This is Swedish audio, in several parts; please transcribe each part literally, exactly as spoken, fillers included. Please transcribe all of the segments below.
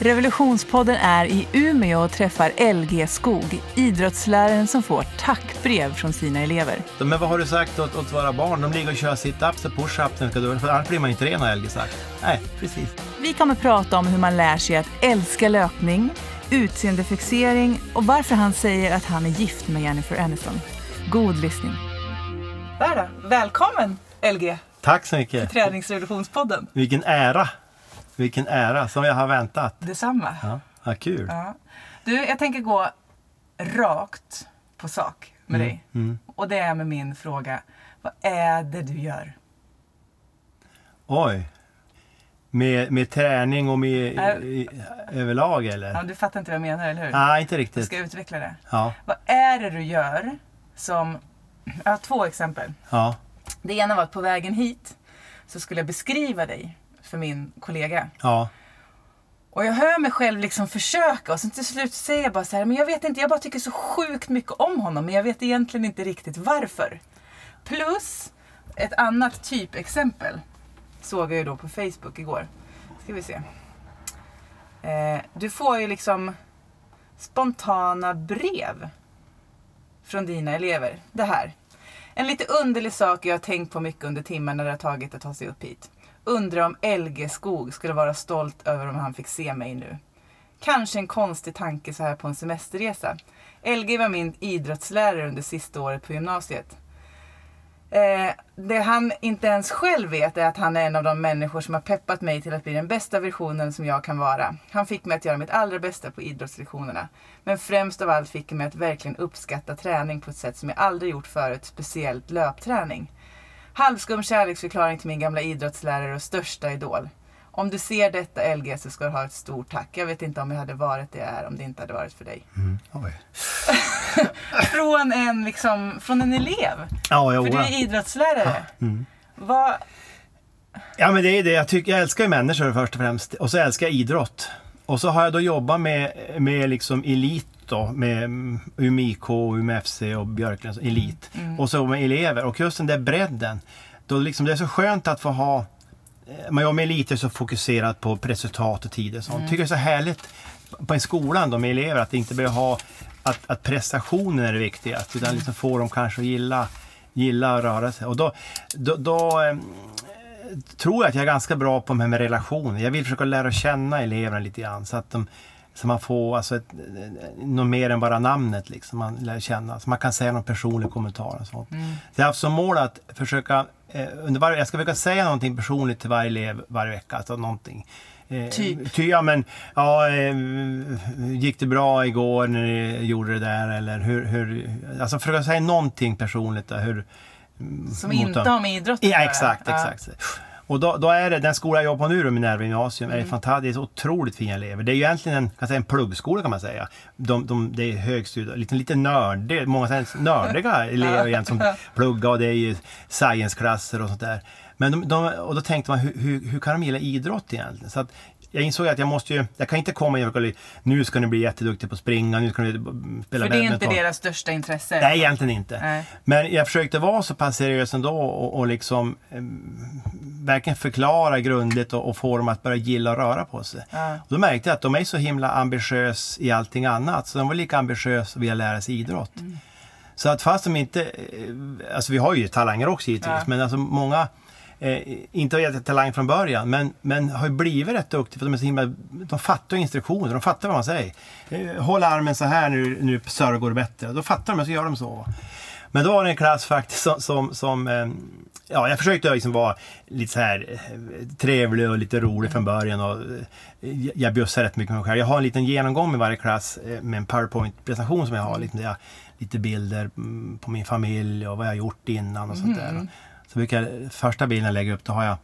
Revolutionspodden är i Umeå och träffar L G Skoog, idrottsläraren som får tackbrev från sina elever. Men vad har du sagt åt, åt våra barn? De ligger och kör sit-ups och push-ups, för annars blir man inte ren, har L G sagt. Nej, precis. Vi kommer prata om hur man lär sig att älska löpning, utseendefixering och varför han säger att han är gift med Jennifer Aniston. God lyssning. Där då. Välkommen L G. Tack så mycket. Till träningsrevolutionspodden. Vilken ära. Vilken ära som jag har väntat. Detsamma. Ja, ja kul. Ja. Du, jag tänker gå rakt på sak med mm. dig. Mm. Och det är med min fråga. Vad är det du gör? Oj. Med, med träning och med äh, i, i, överlag eller? Ja, du fattar inte vad jag menar, eller hur? Nej, inte riktigt. Du ska utveckla det. Ja. Vad är det du gör som... Jag har två exempel. Ja. Det ena var att på vägen hit så skulle jag beskriva dig för min kollega. Ja. Och jag hör mig själv liksom försöka och sen till slut säger jag bara så här, men jag vet inte, jag bara tycker så sjukt mycket om honom, men jag vet egentligen inte riktigt varför. Plus ett annat typexempel såg jag ju då på Facebook igår. Ska vi se. Eh, du får ju liksom spontana brev från dina elever. Det här. En lite underlig sak jag har tänkt på mycket under timmen när det har tagit att ta sig upp hit. Undrar om L G Skoog skulle vara stolt över om han fick se mig nu. Kanske en konstig tanke så här på en semesterresa. L G var min idrottslärare under sista året på gymnasiet. Eh, det han inte ens själv vet är att han är en av de människor som har peppat mig till att bli den bästa versionen som jag kan vara. Han fick mig att göra mitt allra bästa på idrottslektionerna. Men främst av allt fick mig att verkligen uppskatta träning på ett sätt som jag aldrig gjort förut, speciellt löpträning. Halvskum kärleksförklaring till min gamla idrottslärare och största idol. Om du ser detta L G så ska du ha ett stort tack. Jag vet inte om jag hade varit det här om det inte hade varit för dig. Mm. Oj. från, en, liksom, från en elev. Ja, jag för du är idrottslärare. Ja. Mm. Vad... ja, men det är det. Jag, tycker, jag älskar ju människor först och främst. Och så älskar jag idrott. Och så har jag då jobbat med, med liksom elit då. Med U M I K, U M F C och Björklunds elit. Mm. Och så med elever. Och just den där bredden. Då liksom, det är så skönt att få ha... Man jobbar med eliter så fokuserat på resultat och tid och sånt. Mm. Tycker det är så härligt på en skolan då med elever att det inte behöver ha att, att prestationen är det viktigast. Utan liksom får de kanske att gilla, gilla att röra sig. Och då, då, då eh, tror jag att jag är ganska bra på de här med relationer. Jag vill försöka lära känna eleverna lite grann så att de, så man får alltså ett, något mer än bara namnet liksom. Man lär känna. Så man kan säga någon personlig kommentar och sånt. Mm. Så jag har haft som mål att försöka under varje, jag ska försöka säga någonting personligt till varje elev varje vecka, alltså någonting typ. Ty, ja, men, ja, gick det bra igår när ni gjorde det där eller hur, hur alltså försöka säga någonting personligt där, hur, som inte har med idrott att göra. Ja, exakt, exakt. Ja. Och då, då är det, den skola jag jobbar på nu då, med Närvaro gymnasium, mm. är fantastiskt, otroligt fina elever. Det är ju egentligen en, kan säga, en pluggskola kan man säga. De, de, det är högstudier, lite, lite nördiga, många nördiga elever igen som pluggar och det är ju science-klasser och sånt där. Men de, de, och då tänkte man, hur, hur, hur kan de gilla idrott egentligen? Så att jag insåg att jag måste ju, jag kan inte komma in, nu ska ni bli jätteduktig på att springa, nu ska ni spela. För det är inte deras största intresse? Nej, egentligen inte. Nej. Men jag försökte vara så pass seriös ändå och, och liksom eh, verkligen förklara grundligt och, och få dem att börja gilla och röra på sig. Ja. Och då märkte jag att de är så himla ambitiös i allting annat, så de var lika ambitiösa via att lära sig idrott. Mm. Så att fast de inte, alltså vi har ju talanger också givetvis, ja. Men alltså många... Eh, inte har gett talang från början men, men har ju blivit rätt duktig för de är så himla, de fattar instruktioner, de fattar vad man säger, eh, håll armen så här nu, nu sörr går det bättre, då fattar de och så gör de så. Men då var det en klass faktiskt som, som, som eh, ja, jag försökte liksom vara lite så här trevlig och lite rolig från början och eh, jag bjussar rätt mycket med mig själv. Jag har en liten genomgång med varje klass eh, med en PowerPoint-presentation som jag har, liksom, jag, lite bilder mm, på min familj och vad jag har gjort innan och sånt där mm. Så brukar jag, första bilden jag lägger upp, då har jag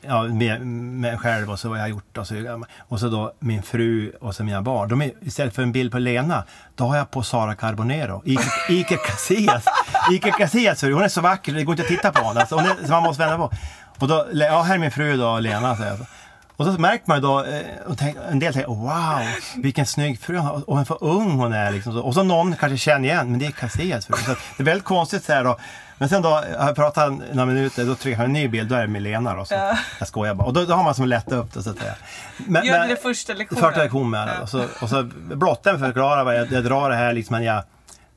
ja, med, med själv och så vad jag har gjort. Och så, och så då min fru och så mina barn. De är, istället för en bild på Lena, då har jag på Sara Carbonero. Iker, Iker Casillas. Iker Casillas, hon är så vacker, det går inte att titta på henne. Alltså, hon är, så man måste vända på. Och då, ja, här är min fru då, Lena. Så jag, och så märker man då, och tänk, en del tänker, wow, vilken snygg fru hon har. Och hon är för ung hon är. Liksom. Och så någon kanske känner igen, men det är Casillas fru. Så det är väldigt konstigt så här då. Men sen då pratar han några minuter, då trycker han en ny bild, då är det Milena då, så ja. Jag skojar bara. Och då, då har man som lätt upp det så att säga. Men, gör det, men, det första lektionen. Första lektionen med ja. och, så, och så blotten förklarar vad jag, jag drar det här liksom när jag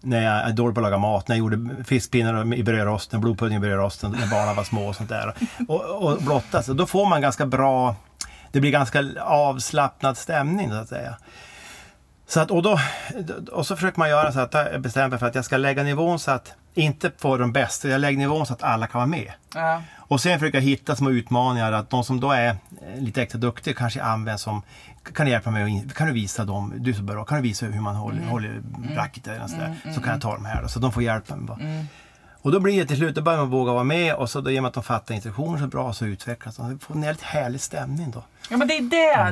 när jag är dålig på att laga mat, när jag gjorde fiskpinnar i brödrosten, blodpudding i brödrosten när barnen var små och sånt där. Och, och blottas, då får man ganska bra, det blir ganska avslappnad stämning så att säga. Så att, och, då, och så försöker man göra så att jag bestämmer för att jag ska lägga nivån så att inte få de bästa, jag lägger nivån så att alla kan vara med. Ja. Och sen försöker jag hitta små utmaningar att de som då är lite extra duktiga kanske används som, kan hjälpa mig, kan du visa dem, du är så bra, kan du visa hur man håller, mm. håller racket eller sådär, mm. så kan jag ta dem här då, så de får hjälpa mig bara. Mm. Och då blir det till slut, då börjar man våga vara med och så då ger man att de fattar instruktioner så bra så utvecklas de. Det får en helt härlig stämning då. Ja men det är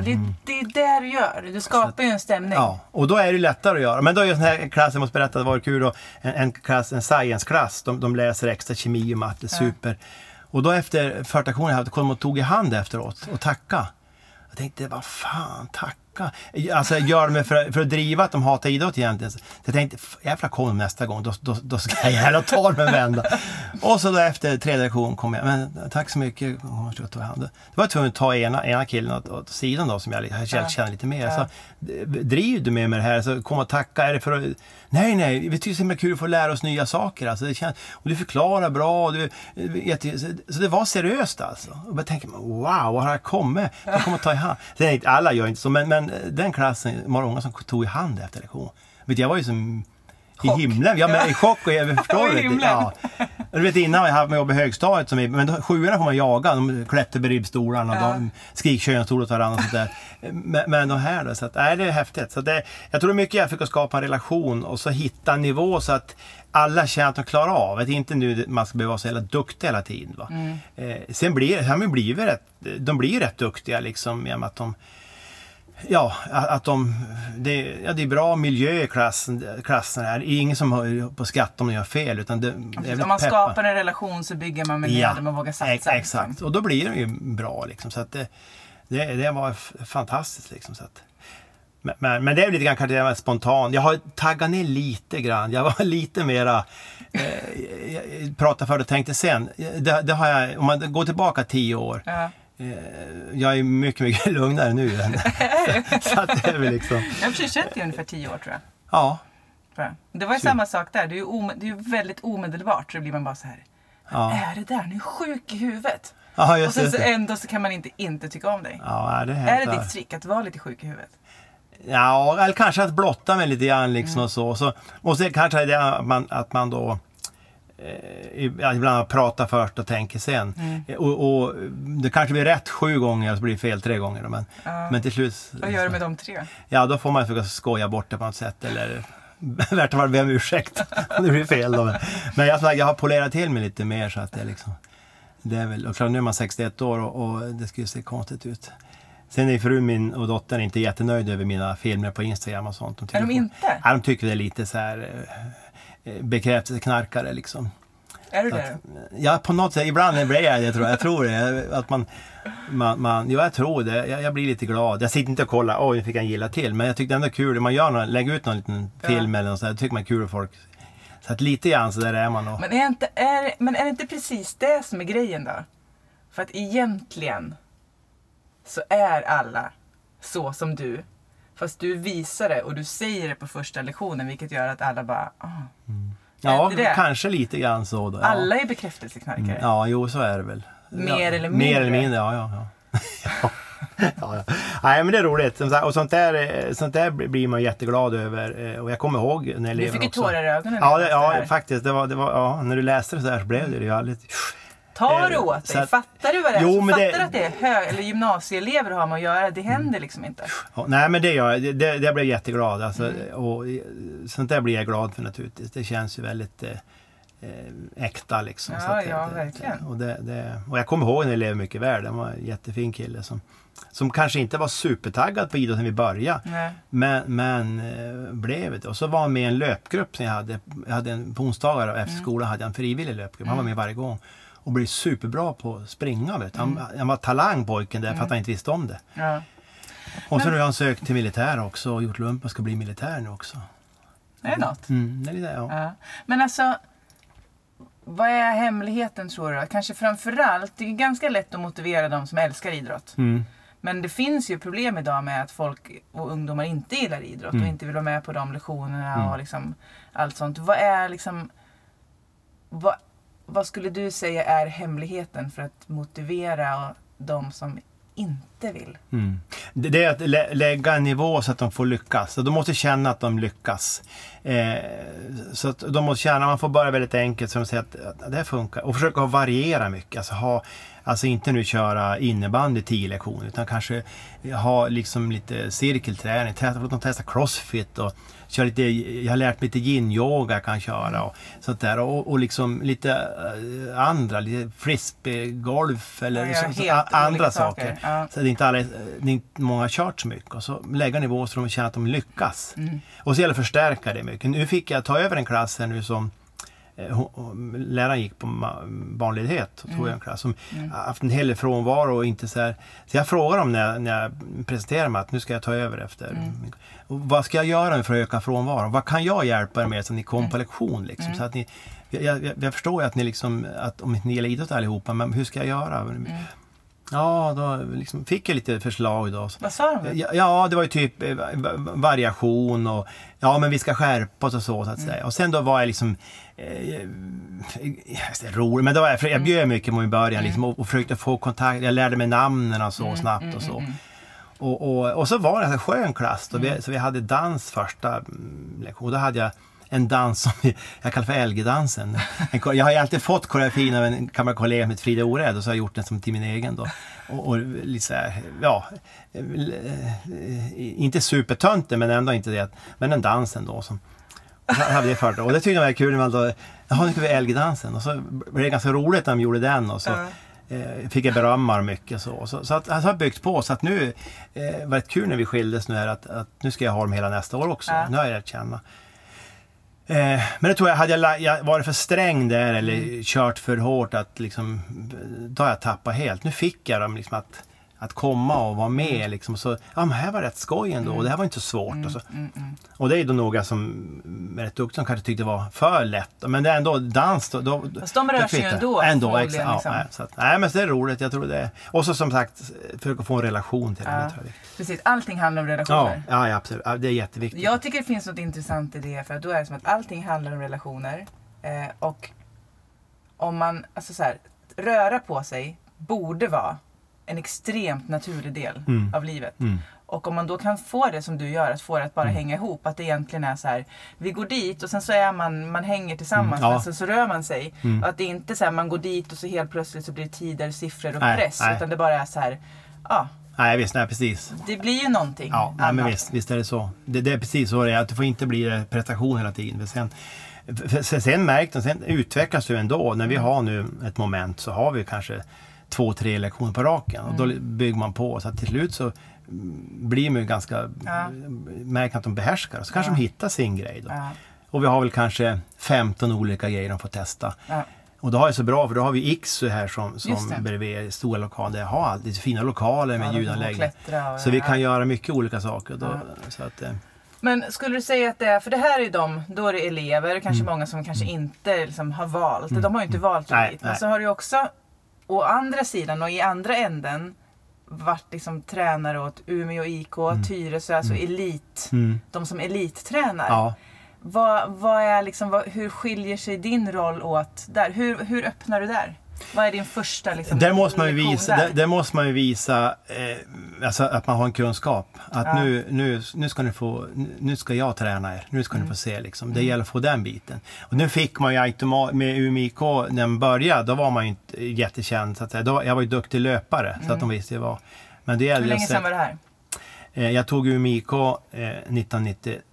det, det, det är det du gör, du skapar ju en stämning. Ja, och då är det lättare att göra. Men då är ju sån här klass, jag måste berätta, det var kul då, en, en klass, en science-klass, de, de läser extra kemi och matte, ja. Super. Och då efter förtaktionen hade kom och tog i hand efteråt och tacka. Jag tänkte, vad fan, tacka. Alltså jag gör mig för, för att driva att de hatar idrott egentligen. Så jag tänkte, jävla kom nästa gång, då, då, då ska jag jävla ta mig vända. Och så då efter tredje lektion kom jag, men tack så mycket. Det var tvungen att ta ena, ena killen åt, åt sidan då som jag, jag känner, känner lite mer. Så driv du med mig det här, så kom och tacka. Är det för att, nej, nej, vi tycker det är kul att få lära oss nya saker. Alltså, det känns, och du förklarar bra. Och du, så det var seriöst alltså. Och jag tänker, wow, vad har jag kommit? Jag kommer att ta i hand. Inte, alla gör inte så, men, men den klassen var många som tog i hand efter lektion. Vet jag var ju som chock. I himlen. Ja, men i chock och jag förstår det. Ja. Du vet innan jag hade med jobb i högstadiet som är, men då, sjuorna får man jaga, de klättrar på ribbstolarna, ja. De skrikkönstolar åt varandra och sånt där. Men, men de här då, så att, äh, det är häftigt. Så det, jag tror det är mycket jag fick att skapa en relation och så hitta en nivå så att alla känner att de klarar av. Det är inte nu man ska behöva vara så jävla duktig hela tiden. Va? Mm. Eh, sen blir, blir vi rätt, de blir rätt duktiga liksom, genom att de Ja, att de, det, ja, det är bra miljö i klassen, klassen här. Det är ingen som har på skatt om de gör fel. Utan det, det är om man peppa. Skapar en relation så bygger man med ja, det man vågar satsa. Ex, exakt, liksom. Och då blir det ju bra. Liksom, så att det, det, det var fantastiskt. Liksom, så att, men, men, men det är lite grann kanske det var spontant. Jag har taggat ner lite grann. Jag var lite mera... Eh, prata för det och tänkte sen. Det, det har jag, om man går tillbaka tio år... Uh-huh. Jag är mycket, mycket lugnare nu än så, så att det är väl liksom... Jag försökte ju ungefär tio år tror jag. Ja. Det var ju samma sak där. Det är ju, ome- det är ju väldigt omedelbart så blir man bara så här. Ja. Är det där? Nu är sjuk i huvudet. Aha, just, och sen så ändå så kan man inte inte tycka om dig. Ja, det är, är det ditt trick att vara lite sjuk i huvudet? Ja, eller kanske att blotta mig lite grann liksom mm. och så. så. Och så kanske det är att man, att man då... ibland prata först och tänker sen mm. och, och det kanske blir rätt sju gånger och så blir det fel tre gånger men, uh, men till slut vad liksom, gör du med de tre? Ja då får man försöka skoja bort det på något sätt eller värt att vara med om ursäkt om det blir fel då. Men jag, jag har polerat till mig lite mer så att det liksom det är väl, och klart nu är man sextioett år och, och det skulle se konstigt ut. Sen är fru min och dottern inte jättenöjd över mina filmer på Instagram och sånt. De tycker, är de inte? Ja, de tycker det är lite så här bekräftelseknarkare liksom. Är du det? Ja, på något sätt. Ibland blir jag det, tror jag. Jag tror det. Att man, man, man, jo, jag tror det. Jag, jag blir lite glad. Jag sitter inte och kollar, åh, nu fick han gilla till. Men jag tycker det ändå är kul. Man gör någon, lägger ut någon liten ja. film eller något sådär. Det tycker man är kul för folk. Så att lite grann så där är man. Och... Men, är inte, är, men är det inte precis det som är grejen då? För att egentligen så är alla så som du. Fast du visar det och du säger det på första lektionen, vilket gör att alla bara... Ah, mm. Ja, det det? Kanske lite grann så. Då, ja. Alla är bekräftelseknarkare. Mm, ja, jo, så är det väl. Mer ja, eller mindre? Mer eller mindre, ja. ja, ja. ja, ja. Nej, men det är roligt. Och sånt där, sånt där blir man jätteglad över. Och jag kommer ihåg när jag lever också. Du fick ju tårar i ögonen. Ja, det, ja faktiskt. Det var, det var, ja, när du läste det så där så blev det ju alldeles... Tar du åt dig? Att, fattar du vad det är? Jo, fattar det, att det är hö- eller gymnasieelever har man att göra? Det händer liksom inte. Nej, men det gör jag. Det, det, det blir jag jätteglad. Alltså, mm. och, sånt där blir jag glad för naturligtvis. Det känns ju väldigt eh, äkta liksom. Ja, så att, ja, det, verkligen. Och, det, det, och jag kommer ihåg när jag lever mycket väl. Det var en jättefin kille som, som kanske inte var supertaggad på idrotten när vi började. Nej. Men, men blev det. Och så var han med i en löpgrupp som jag hade. Jag hade en onsdagar efter mm. skolan hade jag en frivillig löpgrupp. Han var med varje gång. Och blev superbra på att springa. Vet. Han, mm. han var talangpojken där mm. för att han inte visste om det. Ja. Och så har han sökt till militär också. Och gjort lumpen ska bli militär nu också. Är det något? Mm, det är det, ja. Ja. Men alltså, vad är hemligheten, tror du? Kanske framförallt, det är ganska lätt att motivera de som älskar idrott. Mm. Men det finns ju problem idag med att folk och ungdomar inte gillar idrott mm. och inte vill vara med på de lektionerna mm. och liksom allt sånt. Vad är liksom... Vad, vad skulle du säga är hemligheten för att motivera de som inte vill? Mm. Det är att lä- lägga en nivå så att de får lyckas. De måste känna att de lyckas. Eh, så att de måste känna, man får börja väldigt enkelt så de säger att, att det funkar. Och försöka variera mycket. Alltså, ha, alltså inte nu köra innebandy tio lektioner utan kanske ha liksom lite cirkelträning. Testa, låt dem testa crossfit och köra lite, jag har lärt mig lite yin-yoga kan köra och sånt där. Och, och liksom lite andra, lite frisbeegolf eller ja, så, så, a, andra saker. Ja. Så det är inte alla, det är inte många har kört så mycket. Och så lägga nivå så de känner att de lyckas. Mm. Och så gäller det att förstärka det mycket. Nu fick jag ta över en klass här nu som läraren gick på barnledighet och tog mm. en klass som mm. haft en hel frånvaro och inte så här. Så jag frågar dem när jag, när jag presenterar mig att nu ska jag ta över efter. Mm. Vad ska jag göra för att öka frånvaron? Vad kan jag hjälpa er med som ni kom på lektion? Liksom? Mm. Så att ni, jag, jag, jag förstår ju att ni liksom, att om ni gillar idrott allihopa, men hur ska jag göra? Mm. Ja, då liksom fick jag lite förslag då. Vad sa du? Ja, ja, det var ju typ variation och ja, men vi ska skärpa oss och så, så att mm. säga. Och sen då var jag liksom eh, rolig, men då var jag, jag bjöd mycket i början liksom, och, och försökte få kontakt. Jag lärde mig namnen och så snabbt och så. Och, och, och så var det en skön klass då, vi, så vi hade dans första lektion. Då hade jag en dans som jag kallar för L G-dansen. Jag har ju alltid fått koreografin av en kammarkollega med Frida Östberg och så har jag gjort den som till min egen då. Och, och liksom, ja, inte supertönte men ändå inte det. Men en dansen då som hade det för då. Och det tyckte jag var kul när man då, jaha nu ska vi L G-dansen. Och så blev det ganska roligt när de gjorde den och så. Mm. Fick jag berömmar mycket så. Så, så att han har byggt på så att nu eh, var det kul när vi skildes nu är att, att nu ska jag ha dem hela nästa år också. Mm. Nu har jag lärt känna. Eh, men det tror jag, hade jag, la- jag varit för sträng där eller mm. kört för hårt att liksom, då har jag tappat helt. Nu fick jag dem liksom att, att komma och vara med liksom. Så, ja men här var rätt skoj ändå mm. och det här var inte så svårt. Mm. Och, så. Mm. Mm. och det är då några som är rätt duktiga som kanske tyckte det var för lätt. Men det är ändå dans. Då, då, fast de rör sig ju ändå. ändå exa- ja, liksom. nej, så att, nej men så det är roligt, jag tror det är. Och så som sagt, försöka få en relation till ja. det. Tror jag. Precis, allting handlar om relationer. Ja, ja absolut, ja, det är jätteviktigt. Jag tycker det finns något intressant i det för att då är det som att allting handlar om relationer. Eh, och om man, alltså så här, röra på sig borde vara en extremt naturlig del mm. av livet. Mm. Och om man då kan få det som du gör, att få det att bara mm. hänga ihop, att det egentligen är så här, vi går dit och sen så är man, man hänger tillsammans mm. ja. men sen så rör man sig. Mm. Och att det inte så här, man går dit och så helt plötsligt så blir det tider, siffror och nej, press. Nej. Utan det bara är så här, ja. Nej visst, nej precis. Det blir ju någonting. Ja, nej, men visst, visst är det så. Det, det är precis så det är, att det får inte bli prestation hela tiden. Sen, sen märkte, sen utvecklas det ändå. När vi har nu ett moment så har vi kanske två, tre lektioner på raken och då bygger man på så att till slut så blir man ju ganska ja. märker att de behärskar så kanske ja. de hittar sin grej då. Ja. Och vi har väl kanske femton olika grejer de får testa. Ja. Och då har jag så bra för då har vi X här som, som bredvid stora lokaler. Jag har alltid fina lokaler med ja, ljudanläggning. Så ja. vi kan göra mycket olika saker då, ja. så att, men skulle du säga att det är, för det här är ju de, då är det elever, kanske mm. många som kanske inte liksom har valt. Mm. De har ju inte valt mm. nej, men nej. så har du också å andra sidan och i andra änden vart liksom tränare åt Umeå I K, mm. Tyresö, alltså mm. elit, mm. de som elittränar. Ja. Vad, vad är liksom, vad, hur skiljer sig din roll åt där? Hur, hur öppnar du där? Vad är din första liksom, där måste man ju visa, där? Där, där måste man ju visa eh, alltså att man har en kunskap. Att ja. nu, nu, nu, ska ni få, nu ska jag träna er. Nu ska mm. ni få se. Liksom. Det mm. gäller att få den biten. Och nu fick man ju automat, med U M I K när man började. Då var man ju inte jättekänd. Så att, då, jag var ju duktig löpare. Mm. Så att de visste det var. Men det gällde, hur länge sedan var det här? Eh, jag tog U M I K eh, nittonhundranittiosex.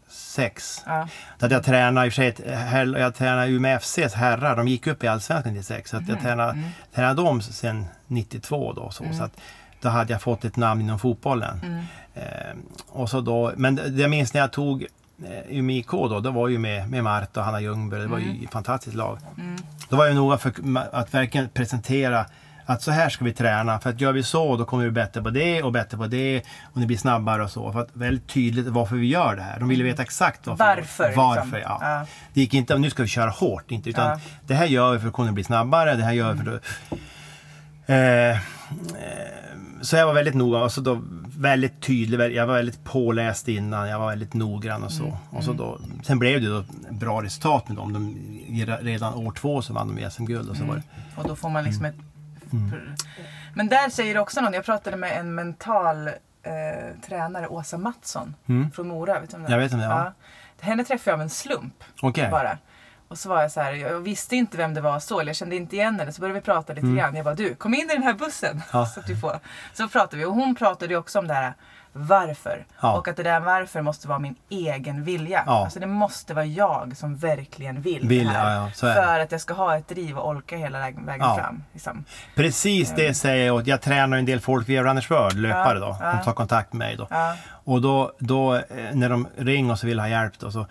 Ja. Så att jag tränade i och för sig ett, här, jag tränade U M F C:s herrar, de gick upp i Allsvenskan nittiosex så att jag tränade, mm. tränade dem sedan nittiotvå då så, mm. så att då hade jag fått ett namn inom fotbollen. Mm. Eh, och så då, men det, jag minns när jag tog eh, U M I K då, det var ju med, med Marta och Hanna Ljungberg, det var ju mm. ett fantastiskt lag. Mm. Då var jag noga för att verkligen presentera att så här ska vi träna, för att gör vi så då kommer vi bättre på det och bättre på det och det blir snabbare och så, för att väldigt tydligt varför vi gör det här. De ville veta exakt varför. Varför? varför liksom. ja. Ja. Det gick inte, nu ska vi köra hårt, inte, utan ja. det här gör vi för att kunna bli snabbare, det här gör vi för att... Eh, eh, så jag var väldigt noga, alltså då väldigt tydlig, jag var väldigt påläst innan, jag var väldigt noggrann och så. Mm. Och så då, sen blev det då bra resultat med dem. De, redan år två så vann de S M-guld och så var det. Mm. Och då får man liksom mm. ett... Mm. Men där säger också någon, jag pratade med en mental eh, tränare, Åsa Mattsson, mm. från Mora, vet du om det? Jag vet om det, ja. ja. Henne träffade jag av en slump, okay. bara. Och så var jag så här, jag visste inte vem det var så, eller jag kände inte igen henne, så började vi prata lite mm. grann. Jag bara, du, kom in i den här bussen. Ja. Så, att du får. Så pratade vi, och hon pratade ju också om det här varför. Ja. Och att det där varför måste vara min egen vilja. Ja. Alltså det måste vara jag som verkligen vill, vill det här. Ja, ja. För att jag ska ha ett driv och orka hela vägen ja. fram. Liksom. Precis det mm. säger jag, och jag tränar en del folk via Runners World, löpare ja. då. Ja. De tar kontakt med mig då. Ja. Och då, då, när de ringer och så vill ha hjälp då, så